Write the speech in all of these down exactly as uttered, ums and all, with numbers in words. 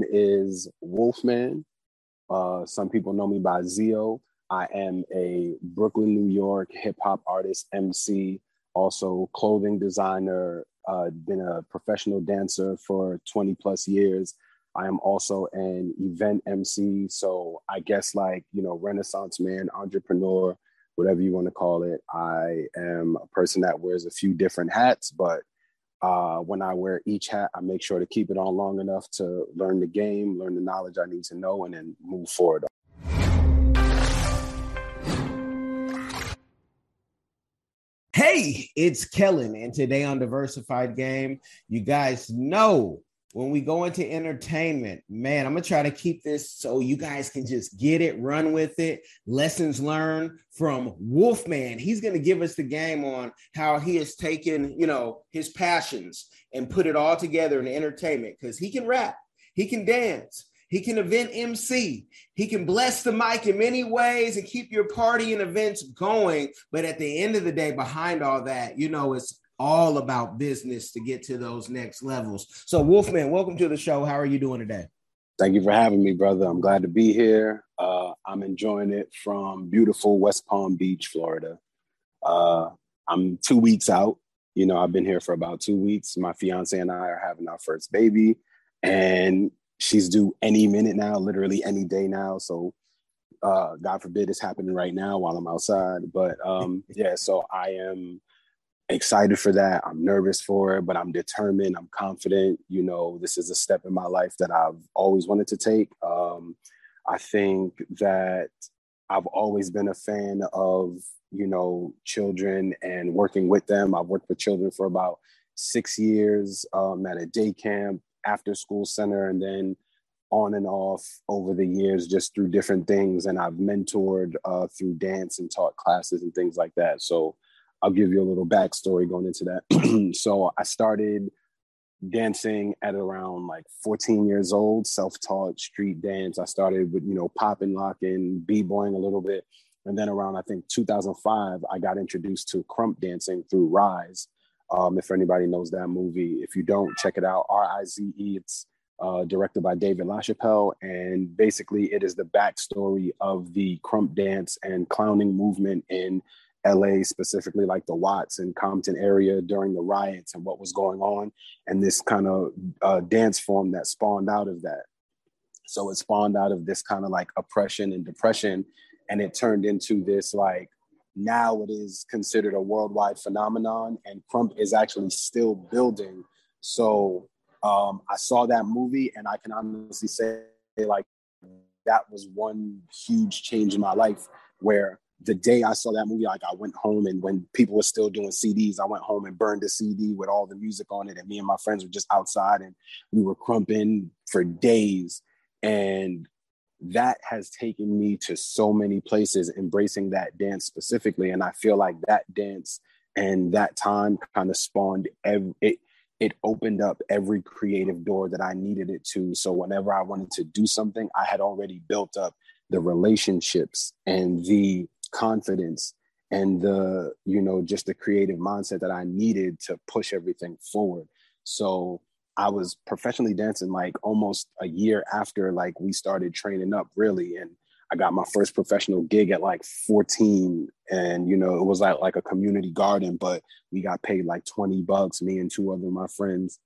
name is Wolfman. Uh, some people know me by Zio. I am a Brooklyn, New York hip hop artist, M C, also clothing designer, uh, been a professional dancer for twenty plus years. I am also an event M C. So I guess like, you know, Renaissance man, entrepreneur, whatever you want to call it. I am a person that wears a few different hats, but uh, when I wear each hat, I make sure to keep it on long enough to learn the game, learn the knowledge I need to know, and then move forward. Hey, it's Kellen, and today on Diversified Game, you guys know when we go into entertainment, man, I'm going to try to keep this so you guys can just get it, run with it. Lessons learned from Wolfman. He's going to give us the game on how he has taken, you know, his passions and put it all together in entertainment, because he can rap, he can dance, he can event M C, he can bless the mic in many ways and keep your party and events going. But at the end of the day, behind all that, you know, it's all about business to get to those next levels. So Wolfman, welcome to the show. How are you doing today? Thank you for having me, brother. I'm glad to be here. Uh, I'm enjoying it from beautiful West Palm Beach, Florida. Uh, I'm two weeks out. You know, I've been here for about two weeks. My fiance and I are having our first baby, and she's due any minute now, literally any day now. So uh, God forbid it's happening right now while I'm outside. But um, yeah, so I am excited for that. I'm nervous for it, but I'm determined. I'm confident. You know, this is a step in my life that I've always wanted to take. Um, I think that I've always been a fan of, you know, children and working with them. I've worked with children for about six years um, at a day camp, after school center, and then on and off over the years, just through different things. And I've mentored uh, through dance and taught classes and things like that. So I'll give you a little backstory going into that. So I started dancing at around like fourteen years old, self-taught street dance. I started with, you know, popping, locking, b-boying a little bit. And then around, I think two thousand five, I got introduced to crump dancing through Rise. Um, if anybody knows that movie, if you don't, check it out, R I Z E. It's uh, directed by David LaChapelle. And basically it is the backstory of the crump dance and clowning movement in L A, specifically like the Watts and Compton area during the riots and what was going on, and this kind of uh, dance form that spawned out of that. So it spawned out of this kind of like oppression and depression, and it turned into this like, now it is considered a worldwide phenomenon, and crump is actually still building. So um, I saw that movie, and I can honestly say like that was one huge change in my life, where the day I saw that movie, like I went home, and when people were still doing C Ds, I went home and burned a C D with all the music on it. And me and my friends were just outside, and we were crumping for days. And that has taken me to so many places, embracing that dance specifically. And I feel like that dance and that time kind of spawned, ev- it it opened up every creative door that I needed it to. So whenever I wanted to do something, I had already built up the relationships and the confidence and the, you know, just the creative mindset that I needed to push everything forward. So I was professionally dancing like almost a year after like we started training up, really. And I got my first professional gig at like fourteen, and, you know, it was like, like a community garden, but we got paid like twenty bucks, me and two other of my friends.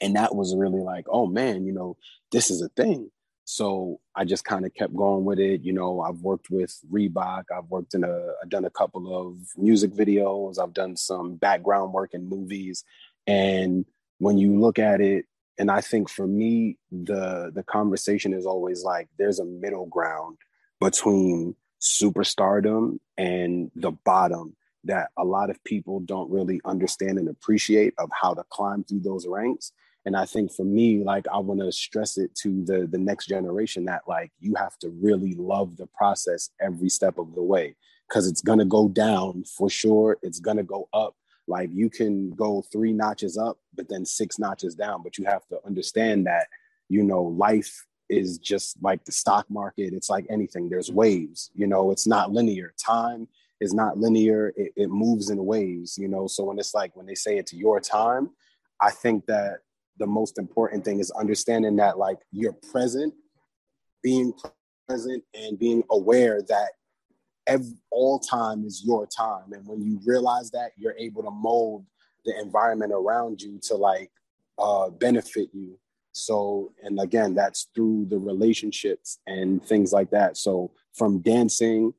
And that was really like, oh man, you know, this is a thing. So I just kind of kept going with it. You know, I've worked with Reebok. I've worked in a, I've done a couple of music videos. I've done some background work in movies. And when you look at it, and I think for me, the the conversation is always like, there's a middle ground between superstardom and the bottom that a lot of people don't really understand and appreciate of how to climb through those ranks. And I think for me, like, I want to stress it to the, the next generation that, like, you have to really love the process every step of the way, because it's going to go down for sure. It's going to go up. Like, you can go three notches up, but then six notches down. But you have to understand that, you know, life is just like the stock market. It's like anything. There's waves. You know, it's not linear. Time is not linear. It, it moves in waves, you know. So when it's like when they say it's your time, I think that the most important thing is understanding that, like, you're present, being present and being aware that every, all time is your time. And when you realize that, you're able to mold the environment around you to, like, uh, benefit you. So, and again, that's through the relationships and things like that. So from dancing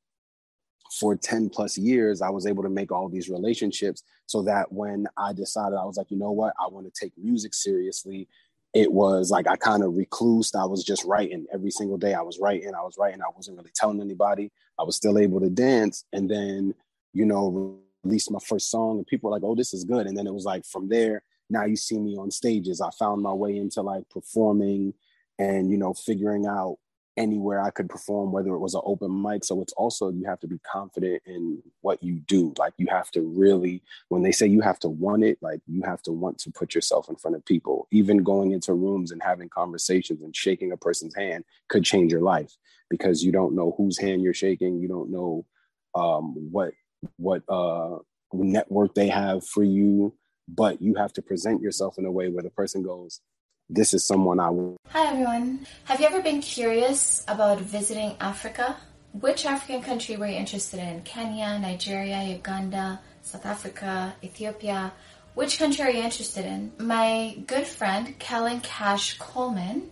for ten plus years, I was able to make all these relationships so that when I decided, I was like, you know what, I want to take music seriously. It was like, I kind of reclused. I was just writing every single day. I was writing, I was writing. I wasn't really telling anybody. I was still able to dance. And then, you know, released my first song and people were like, oh, this is good. And then it was like, from there, now you see me on stages. I found my way into, like, performing and, you know, figuring out anywhere I could perform, whether it was an open mic. So it's also, you have to be confident in what you do. Like, you have to really, when they say you have to want it, like, you have to want to put yourself in front of people. Even going into rooms and having conversations and shaking a person's hand could change your life, because you don't know whose hand you're shaking. You don't know um, what what uh, network they have for you. But you have to present yourself in a way where the person goes, this is someone I will. Hi, everyone. Have you ever been curious about visiting Africa? Which African country were you interested in? Kenya, Nigeria, Uganda, South Africa, Ethiopia. Which country are you interested in? My good friend, Kellen Cash Coleman,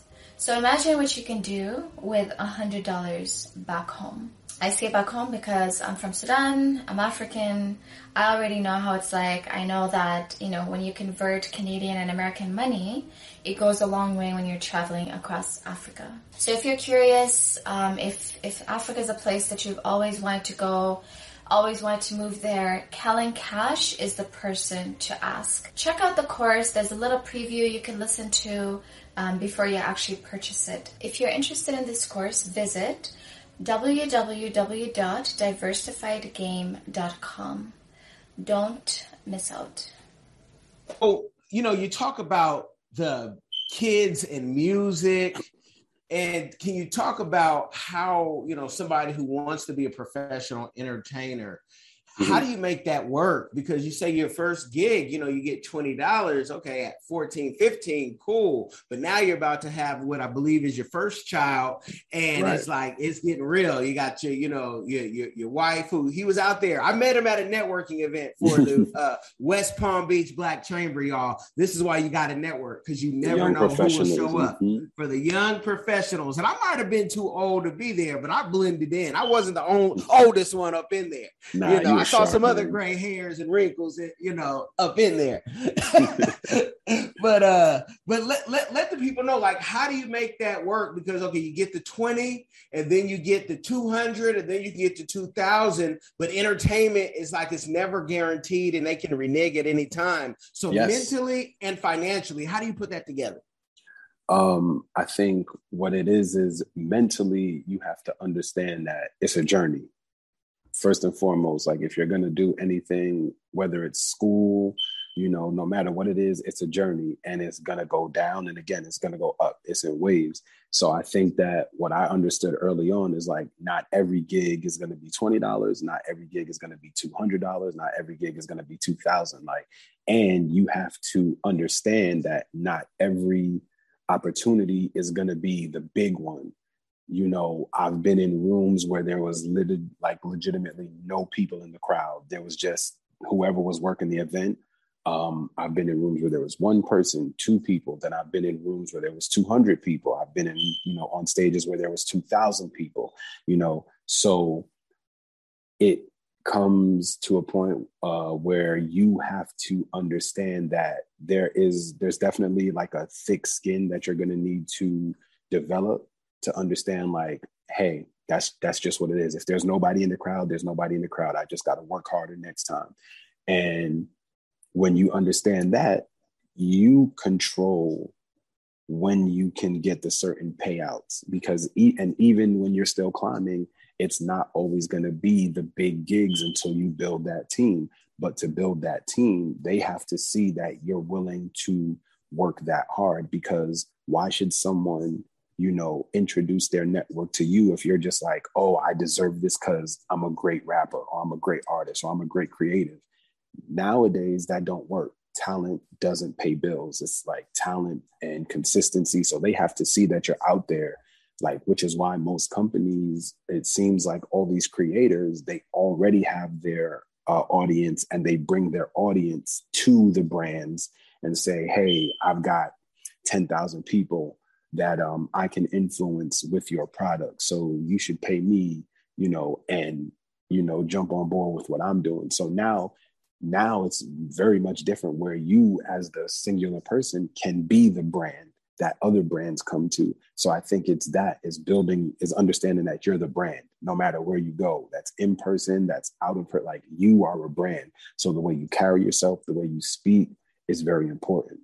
So imagine what you can do with one hundred dollars back home. I say back home because I'm from Sudan, I'm African, I already know how it's like. I know that, you know, when you convert Canadian and American money, it goes a long way when you're traveling across Africa. So if you're curious, um, if, if Africa is a place that you've always wanted to go, always wanted to move there, Kellen Cash is the person to ask. Check out the course. There's a little preview you can listen to um, before you actually purchase it. If you're interested in this course, visit w w w dot diversified game dot com. Don't miss out. Oh, you know, you talk about the kids and music. And can you talk about how, you know, somebody who wants to be a professional entertainer, mm-hmm. how do you make that work? Because you say your first gig, you know, you get twenty dollars, okay, at fourteen, fifteen, cool. But now you're about to have what I believe is your first child. And right. It's like, it's getting real. You got your, you know, your, your, your wife who, he was out there. I met him at a networking event for the uh, West Palm Beach Black Chamber, y'all. This is why you got to network, because you never know who will show up. Mm-hmm. For the young professionals. And I might have been too old to be there, but I blended in. I wasn't the old, oldest one up in there. Nah, you know, you I saw some other gray hairs and wrinkles, that, you know, up in there. but uh, but let, let let the people know, like, how do you make that work? Because, okay, you get the twenty, and then you get the two hundred, and then you get the two thousand. But entertainment is like, it's never guaranteed, and they can renege at any time. So yes. Mentally and financially, how do you put that together? Um, I think what it is is mentally, you have to understand that it's a journey. First and foremost, like, if you're going to do anything, whether it's school, you know, no matter what it is, it's a journey, and it's going to go down. And again, it's going to go up. It's in waves. So I think that what I understood early on is, like, not every gig is going to be twenty dollars. Not every gig is going to be two hundred dollars. Not every gig is going to be two thousand dollars. Like, and you have to understand that not every opportunity is going to be the big one. You know, I've been in rooms where there was lit- like legitimately no people in the crowd. There was just whoever was working the event. Um, I've been in rooms where there was one person, two people. Then I've been in rooms where there was two hundred people. I've been in, you know, on stages where there was two thousand people, you know. So it comes to a point uh, where you have to understand that there is, there's definitely like a thick skin that you're going to need to develop, to understand, like, hey, that's that's just what it is. If there's nobody in the crowd, there's nobody in the crowd. I just got to work harder next time. And when you understand that, you control when you can get the certain payouts, because e- and even when you're still climbing, it's not always going to be the big gigs until you build that team. But to build that team, they have to see that you're willing to work that hard, because why should someone, you know, introduce their network to you if you're just like, oh, I deserve this because I'm a great rapper, or I'm a great artist, or I'm a great creative. Nowadays, that don't work. Talent doesn't pay bills. It's like talent and consistency. So they have to see that you're out there, like, which is why most companies, it seems like all these creators, they already have their uh, audience, and they bring their audience to the brands and say, hey, I've got ten thousand people that um, I can influence with your product. So you should pay me, you know, and, you know, jump on board with what I'm doing. So now Now it's very much different, where you as the singular person can be the brand that other brands come to. So I think it's that is building, is understanding that you're the brand, no matter where you go. That's in person, that's out of her, like, you are a brand. So the way you carry yourself, the way you speak is very important.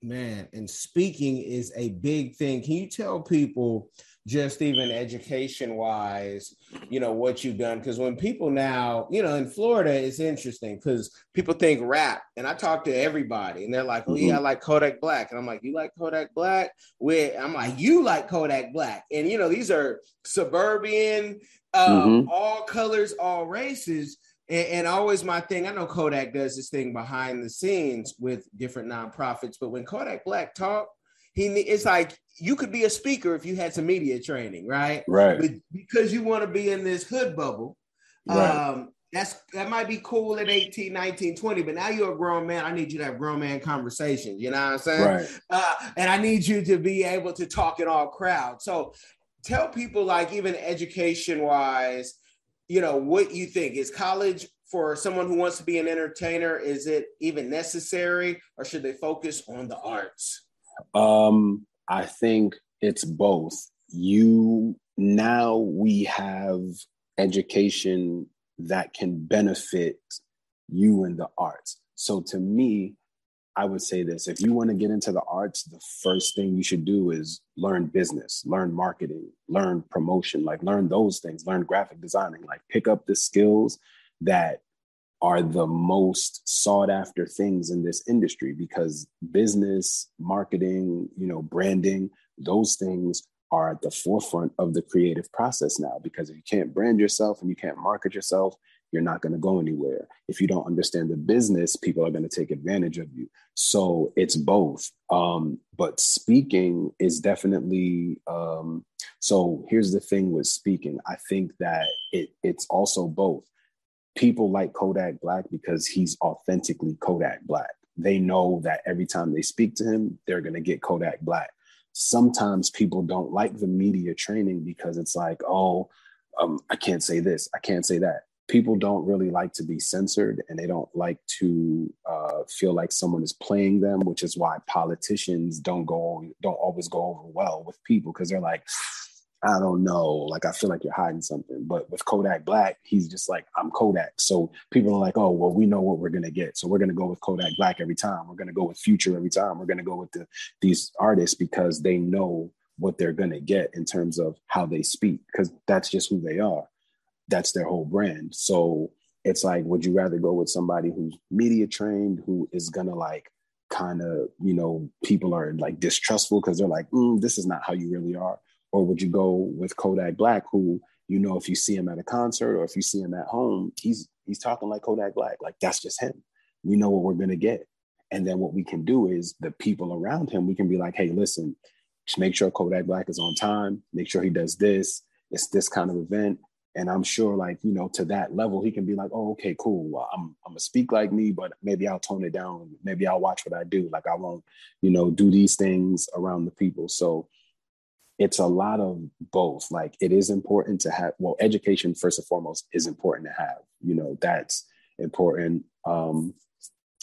Man, and speaking is a big thing. Can you tell people, just even education wise, you know, what you've done? Because when people now, you know, in Florida, it's interesting because people think rap, and I talk to everybody and they're like, oh, yeah, I like Kodak Black. And I'm like, you like Kodak Black? We're, I'm like, you like Kodak Black. And, you know, these are suburban, um, mm-hmm. all colors, all races. And always my thing, I know Kodak does this thing behind the scenes with different nonprofits, but when Kodak Black talked, he it's like you could be a speaker if you had some media training, right? Right. But because you want to be in this hood bubble, right. um, that's that might be cool at eighteen, nineteen, twenty, but now you're a grown man. I need you to have grown man conversations, you know what I'm saying? Right. Uh, and I need you to be able to talk in all crowds. So tell people, like, even education-wise, you know, what you think. Is college for someone who wants to be an entertainer, is it even necessary, or should they focus on the arts? Um, I think it's both. You, now we have education that can benefit you in the arts. So to me, I would say this, if you want to get into the arts, the first thing you should do is learn business, learn marketing, learn promotion, like learn those things, learn graphic designing, like pick up the skills that are the most sought after things in this industry, because business, marketing, you know, branding, those things are at the forefront of the creative process now, because if you can't brand yourself and you can't market yourself, you're not going to go anywhere. If you don't understand the business, people are going to take advantage of you. So it's both. Um, but speaking is definitely, um, so here's the thing with speaking. I think that it it's also both. People like Kodak Black because he's authentically Kodak Black. They know that every time they speak to him, they're going to get Kodak Black. Sometimes people don't like the media training because it's like, oh, um, I can't say this, I can't say that. People don't really like to be censored, and they don't like to uh, feel like someone is playing them, which is why politicians don't go, don't always go over well with people, because they're like, I don't know, like, I feel like you're hiding something. But with Kodak Black, he's just like, I'm Kodak. So people are like, oh, well, we know what we're going to get. So we're going to go with Kodak Black every time. We're going to go with Future every time. We're going to go with the, these artists, because they know what they're going to get in terms of how they speak, because that's just who they are. That's their whole brand. So it's like, would you rather go with somebody who's media trained, who is gonna like kind of, you know, people are like distrustful because they're like, mm, this is not how you really are? Or would you go with Kodak Black, who, you know, if you see him at a concert or if you see him at home, he's he's talking like Kodak Black. Like, that's just him. We know what we're gonna get. And then what we can do is, the people around him, we can be like, hey, listen, just make sure Kodak Black is on time. Make sure he does this. It's this kind of event. And I'm sure, like, you know, to that level, he can be like, oh, okay, cool. Well, I'm I'm gonna speak like me, but maybe I'll tone it down. Maybe I'll watch what I do. Like, I won't, you know, do these things around the people. So it's a lot of both. Like, it is important to have, well, education, first and foremost, is important to have, you know, that's important. Um,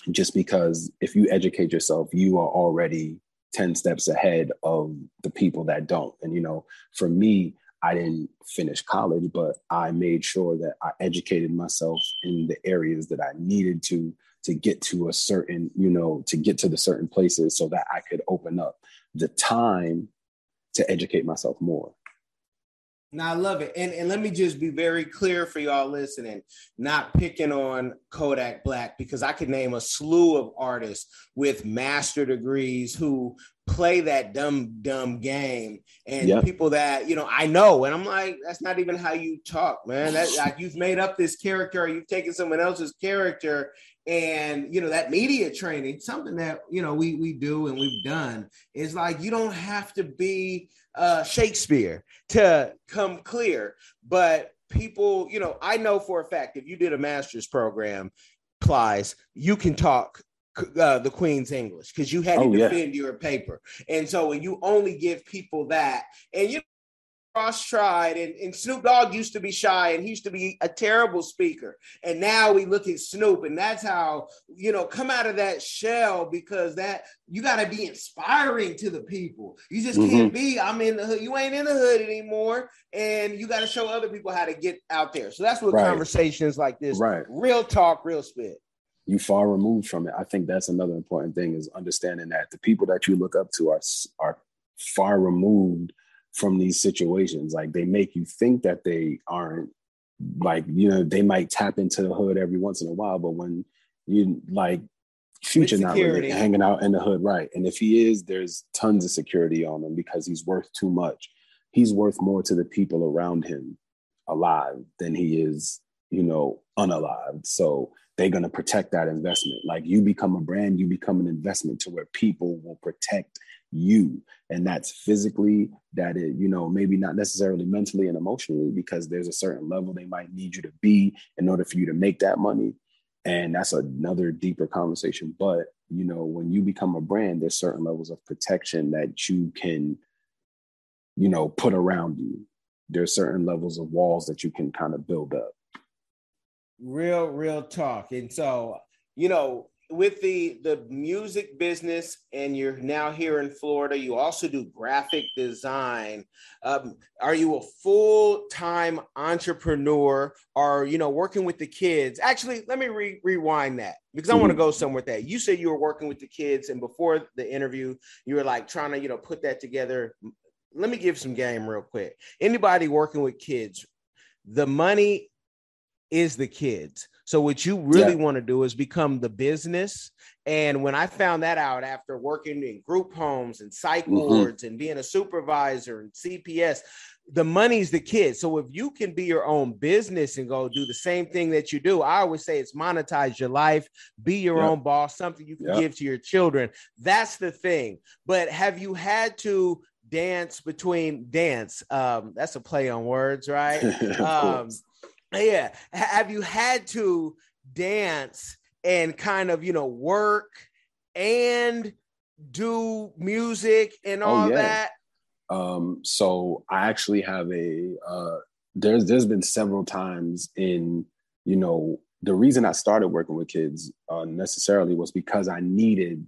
just because if you educate yourself, you are already ten steps ahead of the people that don't. And, you know, for me, I didn't finish college, but I made sure that I educated myself in the areas that I needed to, to get to a certain, you know, to get to the certain places so that I could open up the time to educate myself more. Now, I love it. And, and let me just be very clear for y'all listening, not picking on Kodak Black, because I could name a slew of artists with master degrees who play that dumb, dumb game. And yep. people that, you know, I know, and I'm like, that's not even how you talk, man. That's like, you've made up this character, or you've taken someone else's character. And, you know, that media training, something that, you know, we we do and we've done, is like, you don't have to be uh, Shakespeare to come clear. But people, you know, I know for a fact, if you did a master's program, Plies, you can talk uh, the Queen's English, because you had to oh, defend yeah. your paper. And so when you only give people that, and you Cross tried, and, and Snoop Dogg used to be shy, and he used to be a terrible speaker. And now we look at Snoop, and that's how, you know, come out of that shell, because that you got to be inspiring to the people. You just mm-hmm. can't be, I'm in the hood. You ain't in the hood anymore. And you got to show other people how to get out there. So that's what right. conversations like this, right. real talk, real spit. You far removed from it. I think that's another important thing, is understanding that the people that you look up to are are far removed from these situations. Like, they make you think that they aren't, like, you know, they might tap into the hood every once in a while, but when you, like, Future not really hanging out in the hood, right? And if he is, there's tons of security on him, because he's worth too much. He's worth more to the people around him alive than he is, you know, unalived. So they're going to protect that investment. Like, you become a brand, you become an investment, to where people will protect you, and that's physically, that it, you know, maybe not necessarily mentally and emotionally, because there's a certain level they might need you to be in order for you to make that money. And that's another deeper conversation. But, you know, when you become a brand, there's certain levels of protection that you can, you know, put around you. There's certain levels of walls that you can kind of build up. Real, real talk. And so, you know, with the the music business, and you're now here in Florida, you also do graphic design. Um, are you a full-time entrepreneur, or, you know, working with the kids? Actually, let me re- rewind that, because I want to go somewhere with that. You said you were working with the kids, and before the interview, you were like trying to, you know, put that together. Let me give some game real quick. Anybody working with kids, the money is the kids. So what you really yeah. want to do is become the business. And when I found that out after working in group homes and psych mm-hmm. wards and being a supervisor and C P S, the money's the kids. So if you can be your own business and go do the same thing that you do, I always say it's monetize your life, be your yep. own boss, something you can yep. give to your children. That's the thing. But have you had to dance between dance? Um, that's a play on words, right? Um, yeah. Have you had to dance and kind of, you know, work and do music and all oh, yeah. that? Um, so I actually have a, uh, there's, there's been several times in, you know, the reason I started working with kids uh, necessarily was because I needed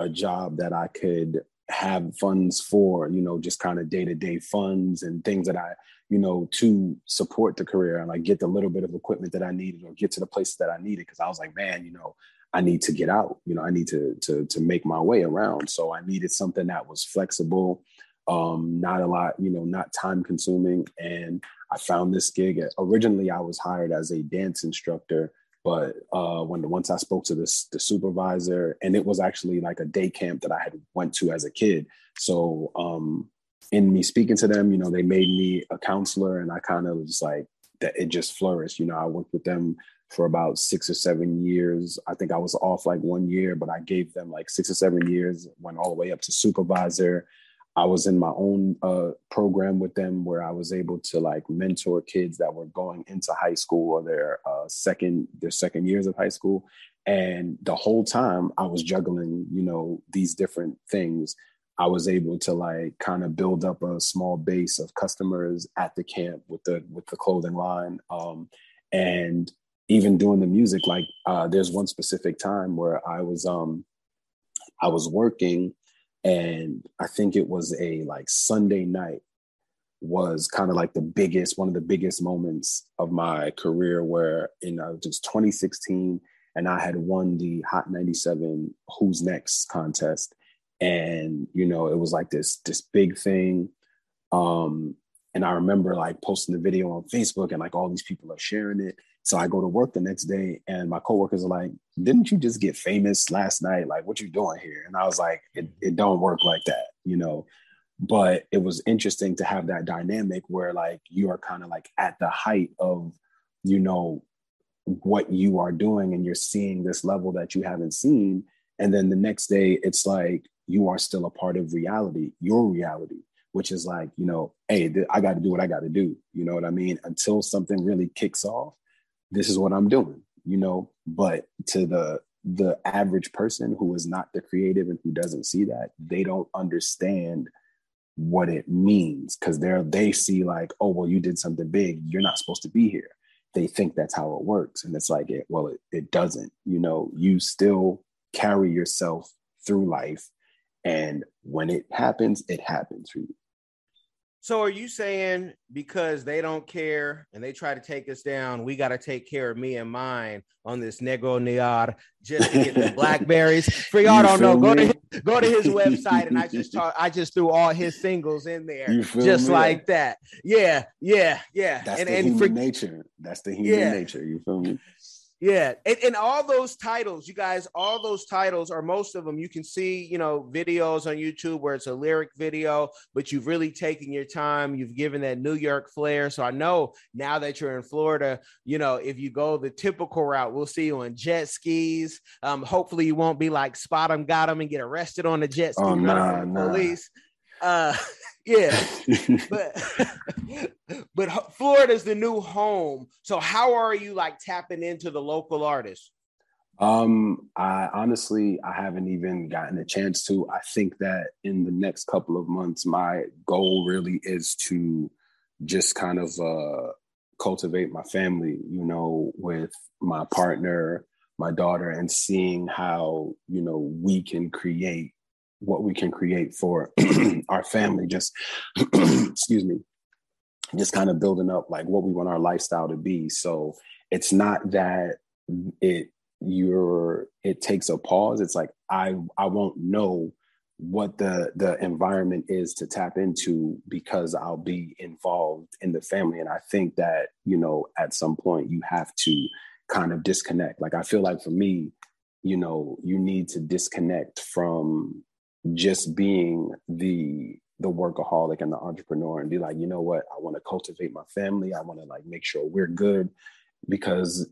a job that I could have funds for, you know, just kind of day-to-day funds and things that I, you know, to support the career, and like get the little bit of equipment that I needed, or get to the places that I needed. Cause I was like, man, you know, I need to get out, you know, I need to, to, to make my way around. So I needed something that was flexible, um, not a lot, you know, not time consuming. And I found this gig. Originally I was hired as a dance instructor, but uh, when once I spoke to this, the supervisor, and it was actually like a day camp that I had went to as a kid. So, um, in me speaking to them, you know, they made me a counselor, and I kind of was like, that it just flourished. You know, I worked with them for about six or seven years. I think I was off like one year, but I gave them like six or seven years, went all the way up to supervisor. I was in my own uh, program with them, where I was able to like mentor kids that were going into high school, or their uh, second, their second years of high school. And the whole time I was juggling, you know, these different things. I was able to like kind of build up a small base of customers at the camp with the with the clothing line, um, and even doing the music. Like uh, there's one specific time where I was um, I was working, and I think it was a like Sunday night was kind of like the biggest one of the biggest moments of my career, where, you know, it was twenty sixteen. and I had won the Hot ninety-seven Who's Next contest. And, you know, it was like this, this big thing. Um, and I remember like posting the video on Facebook and like all these people are sharing it. So I go to work the next day and my coworkers are like, didn't you just get famous last night? Like, what you doing here? And I was like, it, it don't work like that, you know? But it was interesting to have that dynamic where like, you are kind of like at the height of, you know, what you are doing and you're seeing this level that you haven't seen. And then the next day it's like, you are still a part of reality, your reality, which is like, you know, hey, th- I got to do what I got to do. You know what I mean? Until something really kicks off, this is what I'm doing, you know? But to the the average person who is not the creative and who doesn't see that, they don't understand what it means, because they're they see like, oh, well, you did something big. You're not supposed to be here. They think that's how it works. And it's like, it, well, it, it doesn't, you know, you still carry yourself through life. And when it happens, it happens for you. So are you saying because they don't care and they try to take us down, we got to take care of me and mine on this Nego Niar just to get the blackberries? For y'all don't know, go to, go to his website and I just talk, I just threw all his singles in there just me? Like that. Yeah, yeah, yeah. That's and, the and human for, nature. That's the human yeah. nature. You feel me? Yeah. And, and all those titles, you guys, all those titles, or most of them, you can see, you know, videos on YouTube where it's a lyric video, but you've really taken your time. You've given that New York flair. So I know now that you're in Florida, you know, if you go the typical route, we'll see you on jet skis. Um, hopefully you won't be like spot 'em, got 'em and get arrested on the jet ski oh, nah, nah. police. Uh, yeah, but but Florida's the new home. So how are you like tapping into the local artists? Um, I honestly, I haven't even gotten a chance to. I think that in the next couple of months, my goal really is to just kind of uh, cultivate my family, you know, with my partner, my daughter, and seeing how, you know, we can create what we can create for our family, just, excuse me, just kind of building up like what we want our lifestyle to be. So it's not that it, you're, it takes a pause. It's like, I, I won't know what the, the environment is to tap into because I'll be involved in the family. And I think that, you know, at some point you have to kind of disconnect. Like, I feel like for me, you know, you need to disconnect from just being the the workaholic and the entrepreneur and be like, you know what, I want to cultivate my family. I want to like make sure we're good, because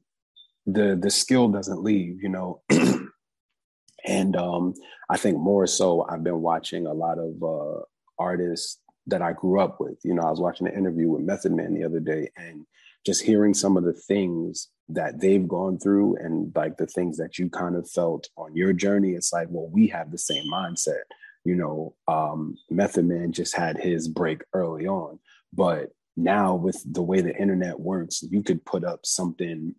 the the skill doesn't leave, you know. And um, I think more so I've been watching a lot of uh, artists that I grew up with. You know, I was watching an interview with Method Man the other day and just hearing some of the things that they've gone through and like the things that you kind of felt on your journey. It's like, well, we have the same mindset, you know. um, Method Man just had his break early on, but now with the way the internet works, you could put up something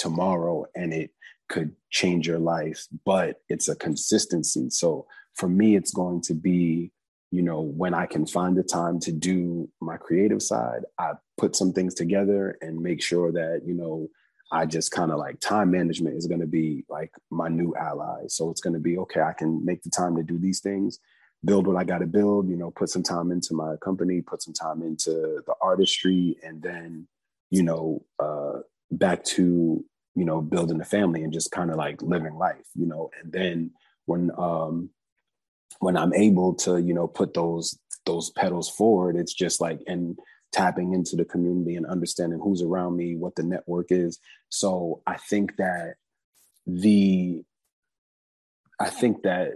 tomorrow and it could change your life, but it's a consistency. So for me, it's going to be, you know, when I can find the time to do my creative side, I put some things together and make sure that, you know, I just kind of like time management is going to be like my new ally. So it's going to be, okay, I can make the time to do these things, build what I got to build, you know, put some time into my company, put some time into the artistry, and then, you know, uh, back to, you know, building a family and just kind of like living life, you know. And then when, um, when I'm able to, you know, put those, those pedals forward, it's just like, and tapping into the community and understanding who's around me, what the network is. So I think that the, I think that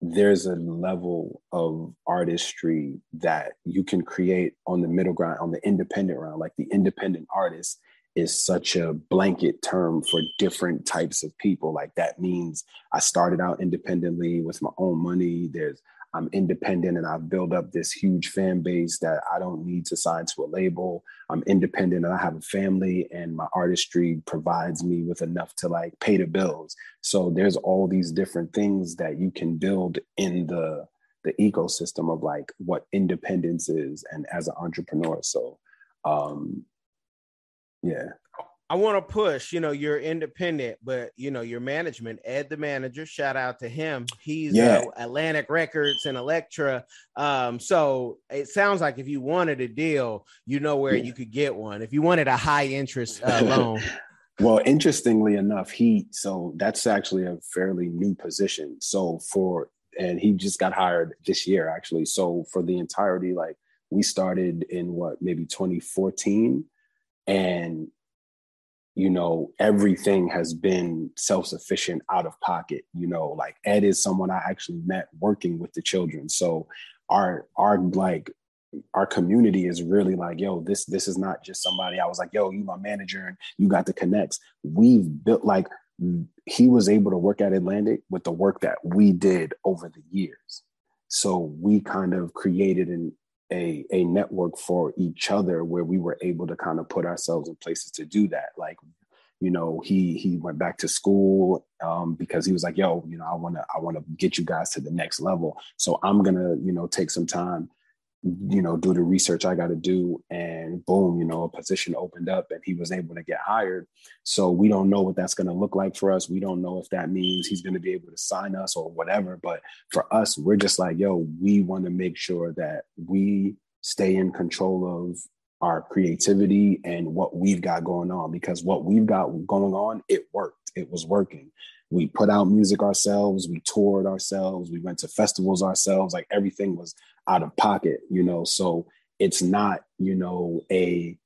there's a level of artistry that you can create on the middle ground, on the independent round. Like the independent artist is such a blanket term for different types of people. Like that means I started out independently with my own money. There's I'm independent and I've built up this huge fan base that I don't need to sign to a label. I'm independent and I have a family and my artistry provides me with enough to like pay the bills. So there's all these different things that you can build in the, the ecosystem of like what independence is and as an entrepreneur. So um, yeah. I want to push, you know, you're independent, but, you know, your management, Ed, the manager, shout out to him. He's yeah. at Atlantic Records and Elektra. Um, so it sounds like if you wanted a deal, you know where yeah. you could get one. If you wanted a high interest uh, loan. Well, interestingly enough, he, so that's actually a fairly new position. So for, and he just got hired this year, actually. So for the entirety, like we started in what, maybe twenty fourteen, and you know, everything has been self-sufficient, out of pocket. You know, like Ed is someone I actually met working with the children. So our, our like, our community is really like, yo, this, this is not just somebody. I was like, yo, you my manager and you got the connects. We've built, like, he was able to work at Atlantic with the work that we did over the years. So we kind of created an A, a network for each other where we were able to kind of put ourselves in places to do that. Like, you know, he he went back to school um, because he was like, yo, you know, I want to I want to get you guys to the next level. So I'm going to, you know, take some time, you know, do the research I got to do. And boom, you know, a position opened up and he was able to get hired. So we don't know what that's going to look like for us. We don't know if that means he's going to be able to sign us or whatever. But for us, we're just like, yo, we want to make sure that we stay in control of our creativity and what we've got going on, because what we've got going on, it worked. It was working. We put out music ourselves. We toured ourselves. We went to festivals ourselves. Like everything was out of pocket, you know? So it's not, you know, a,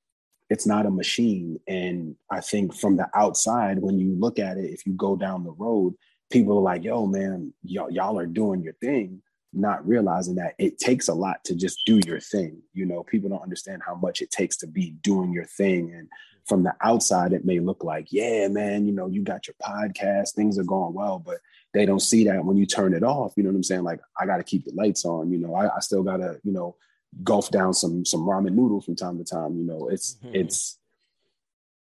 it's not a machine. And I think from the outside, when you look at it, if you go down the road, people are like, yo, man, y'all, y'all are doing your thing, not realizing that it takes a lot to just do your thing. You know, people don't understand how much it takes to be doing your thing. And from the outside, it may look like, yeah, man, you know, you got your podcast, things are going well, but they don't see that when you turn it off. You know what I'm saying? Like, I got to keep the lights on, you know, I, I still got to, you know, gulp down some, some ramen noodle from time to time. You know, it's, mm-hmm. it's,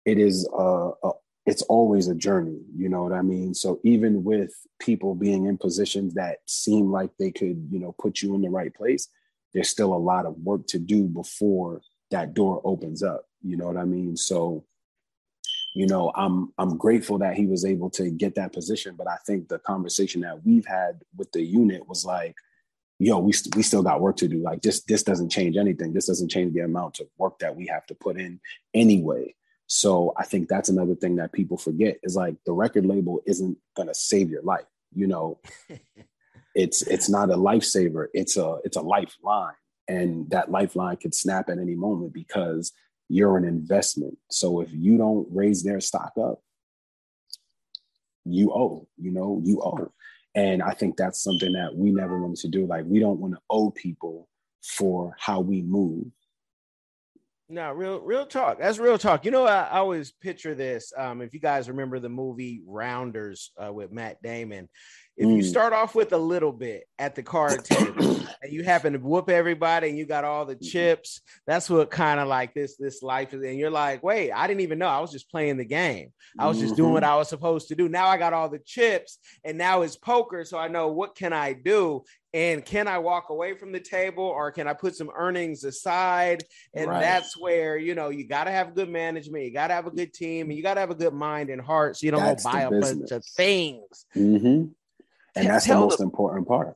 it is, uh, a, it's always a journey. You know what I mean? So even with people being in positions that seem like they could, you know, put you in the right place, there's still a lot of work to do before that door opens up. You know what I mean? So, you know, I'm I'm grateful that he was able to get that position. But I think the conversation that we've had with the unit was like, yo, we st- we still got work to do. Like this, this doesn't change anything. This doesn't change the amount of work that we have to put in anyway. So I think that's another thing that people forget is like the record label isn't going to save your life. You know, it's it's not a lifesaver. It's a it's a lifeline. And that lifeline could snap at any moment because you're an investment. So if you don't raise their stock up, you owe, you know, you owe. And I think that's something that we never wanted to do. Like, we don't want to owe people for how we move. No, real, real talk. That's real talk. You know, I, I always picture this. Um, if you guys remember the movie Rounders uh, with Matt Damon, if mm. you start off with a little bit at the card table and you happen to whoop everybody and you got all the chips, that's what kind of like this, this life is. And you're like, wait, I didn't even know. I was just playing the game. I was mm-hmm. just doing what I was supposed to do. Now I got all the chips and now it's poker. So I know what can I do? And can I walk away from the table or can I put some earnings aside? And right. that's where, you know, you got to have good management. You got to have a good team and you got to have a good mind and heart. So you don't that's go buy a bunch of things. Mm-hmm. And tell, that's the most the, important part.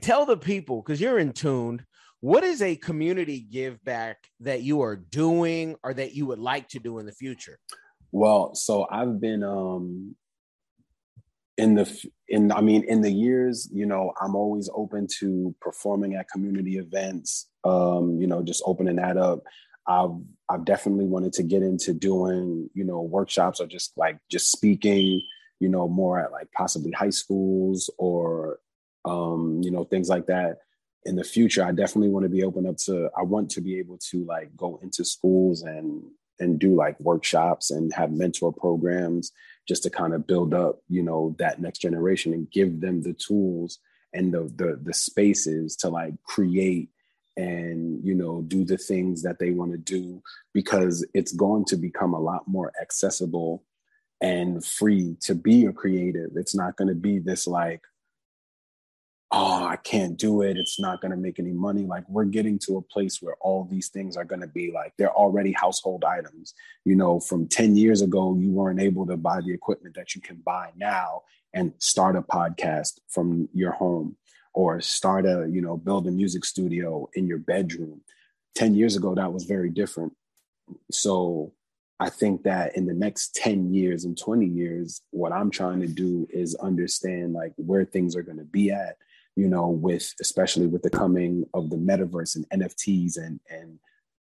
Tell the people, because you're in tune, what is a community give back that you are doing or that you would like to do in the future? Well, so I've been, um, In the, in, I mean, in the years, you know, I'm always open to performing at community events, um, you know, just opening that up. I've, I've definitely wanted to get into doing, you know, workshops or just like, just speaking, you know, more at like possibly high schools or, um, you know, things like that. In the future, I definitely want to be open up to, I want to be able to like go into schools and, and do like workshops and have mentor programs just to kind of build up, you know, that next generation and give them the tools and the, the, the spaces to like create and, you know, do the things that they want to do, because it's going to become a lot more accessible and free to be a creative. It's not going to be this like, oh, I can't do it, it's not going to make any money. Like, we're getting to a place where all these things are going to be like, they're already household items. You know, from ten years ago, you weren't able to buy the equipment that you can buy now and start a podcast from your home or start a, you know, build a music studio in your bedroom. ten years ago, that was very different. So I think that in the next ten years and twenty years, what I'm trying to do is understand like where things are going to be at, you know, with, especially with the coming of the metaverse and N F Ts and, and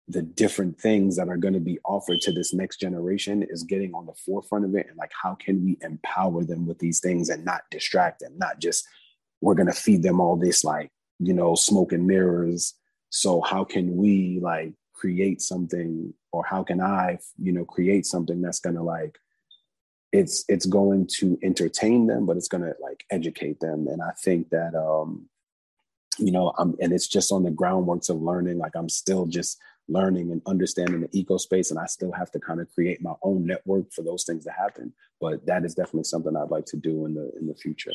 the different things that are going to be offered to this next generation, is getting on the forefront of it. And like, how can we empower them with these things and not distract them? Not just, we're going to feed them all this, like, you know, smoke and mirrors. So how can we like create something, or how can I, you know, create something that's going to like, it's, it's going to entertain them, but it's going to like educate them. And I think that, um, you know, I'm, and it's just on the groundworks of learning. Like, I'm still just learning and understanding the eco space, and I still have to kind of create my own network for those things to happen. But that is definitely something I'd like to do in the, in the future.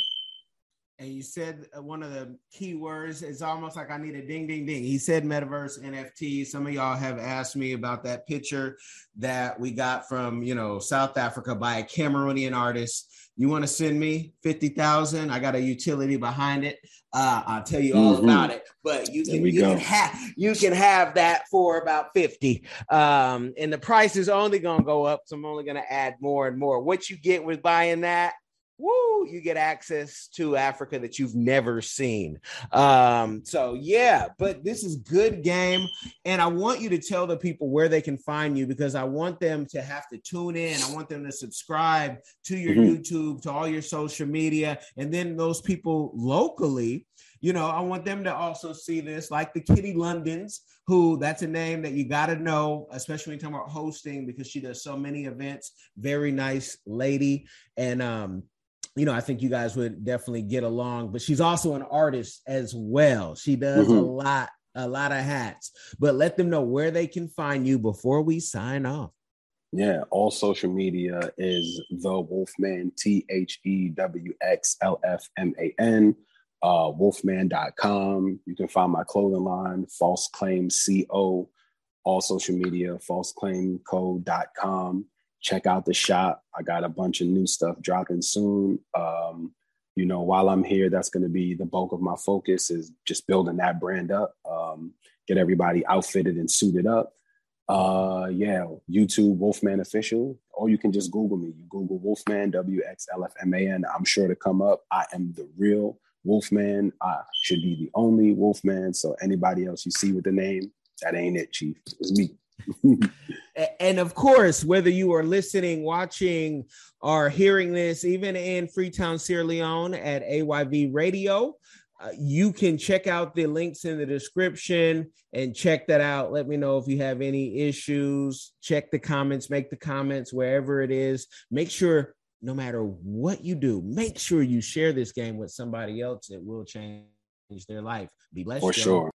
And you said one of the key words, it's almost like I need a ding, ding, ding. He said metaverse, N F T. Some of y'all have asked me about that picture that we got from, you know, South Africa by a Cameroonian artist. You want to send me fifty thousand? I got a utility behind it. Uh, I'll tell you all mm-hmm. about it. But you can you can, ha- you can have that for about fifty. Um, and the price is only going to go up. So I'm only going to add more and more. What you get with buying that, woo, you get access to Africa that you've never seen. Um, so yeah, but this is good game. And I want you to tell the people where they can find you, because I want them to have to tune in. I want them to subscribe to your mm-hmm. YouTube, to all your social media. And then those people locally, you know, I want them to also see this, like the Kitty Londons, who, that's a name that you got to know, especially when you're talking about hosting, because she does so many events. Very nice lady. And, um, you know, I think you guys would definitely get along, but she's also an artist as well. She does mm-hmm. a lot, a lot of hats, but let them know where they can find you before we sign off. Yeah. All social media is The Wolfman, T H E W X L F M A N, uh, wolfman dot com. You can find my clothing line, False Claim C O, all social media, false claim co dot com. Check out the shop. I got a bunch of new stuff dropping soon. Um, you know, while I'm here, that's going to be the bulk of my focus, is just building that brand up, um, get everybody outfitted and suited up. Uh, yeah, YouTube, Wolfman Official, or you can just Google me. You Google Wolfman, W X L F M A N. I'm sure to come up. I am the real Wolfman. I should be the only Wolfman. So anybody else you see with the name, that ain't it, Chief. It's me. And of course, whether you are listening, watching, or hearing this, even in Freetown, Sierra Leone at A Y V Radio, uh, you can check out the links in the description and check that out. Let me know if you have any issues. Check the comments, make the comments wherever it is. Make sure, no matter what you do, make sure you share this game with somebody else. It will change their life. Be blessed. For y'all. Sure.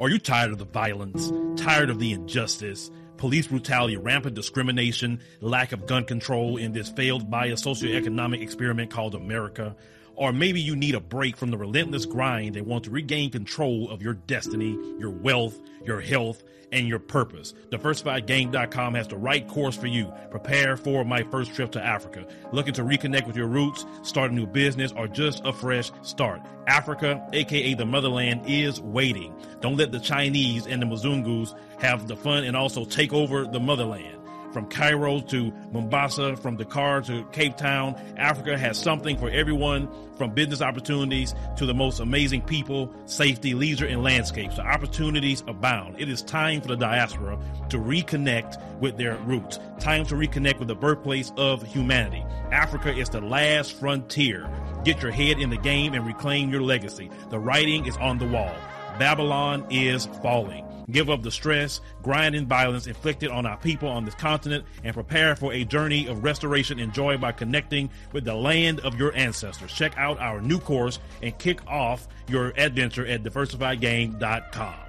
Are you tired of the violence, tired of the injustice, police brutality, rampant discrimination, lack of gun control in this failed by a socioeconomic experiment called America? Or maybe you need a break from the relentless grind and want to regain control of your destiny, your wealth, your health, and your purpose. diversified game dot com has the right course for you. Prepare for my first trip to Africa. Looking to reconnect with your roots, start a new business, or just a fresh start. Africa, aka the motherland, is waiting. Don't let the Chinese and the Mzungus have the fun and also take over the motherland. From Cairo to Mombasa, from Dakar to Cape Town, Africa has something for everyone, from business opportunities to the most amazing people, safety, leisure, and landscapes. The opportunities abound. It is time for the diaspora to reconnect with their roots. Time to reconnect with the birthplace of humanity. Africa is the last frontier. Get your head in the game and reclaim your legacy. The writing is on the wall. Babylon is falling. Give up the stress, grind, and violence inflicted on our people on this continent, and prepare for a journey of restoration and joy by connecting with the land of your ancestors. Check out our new course and kick off your adventure at diversified game dot com.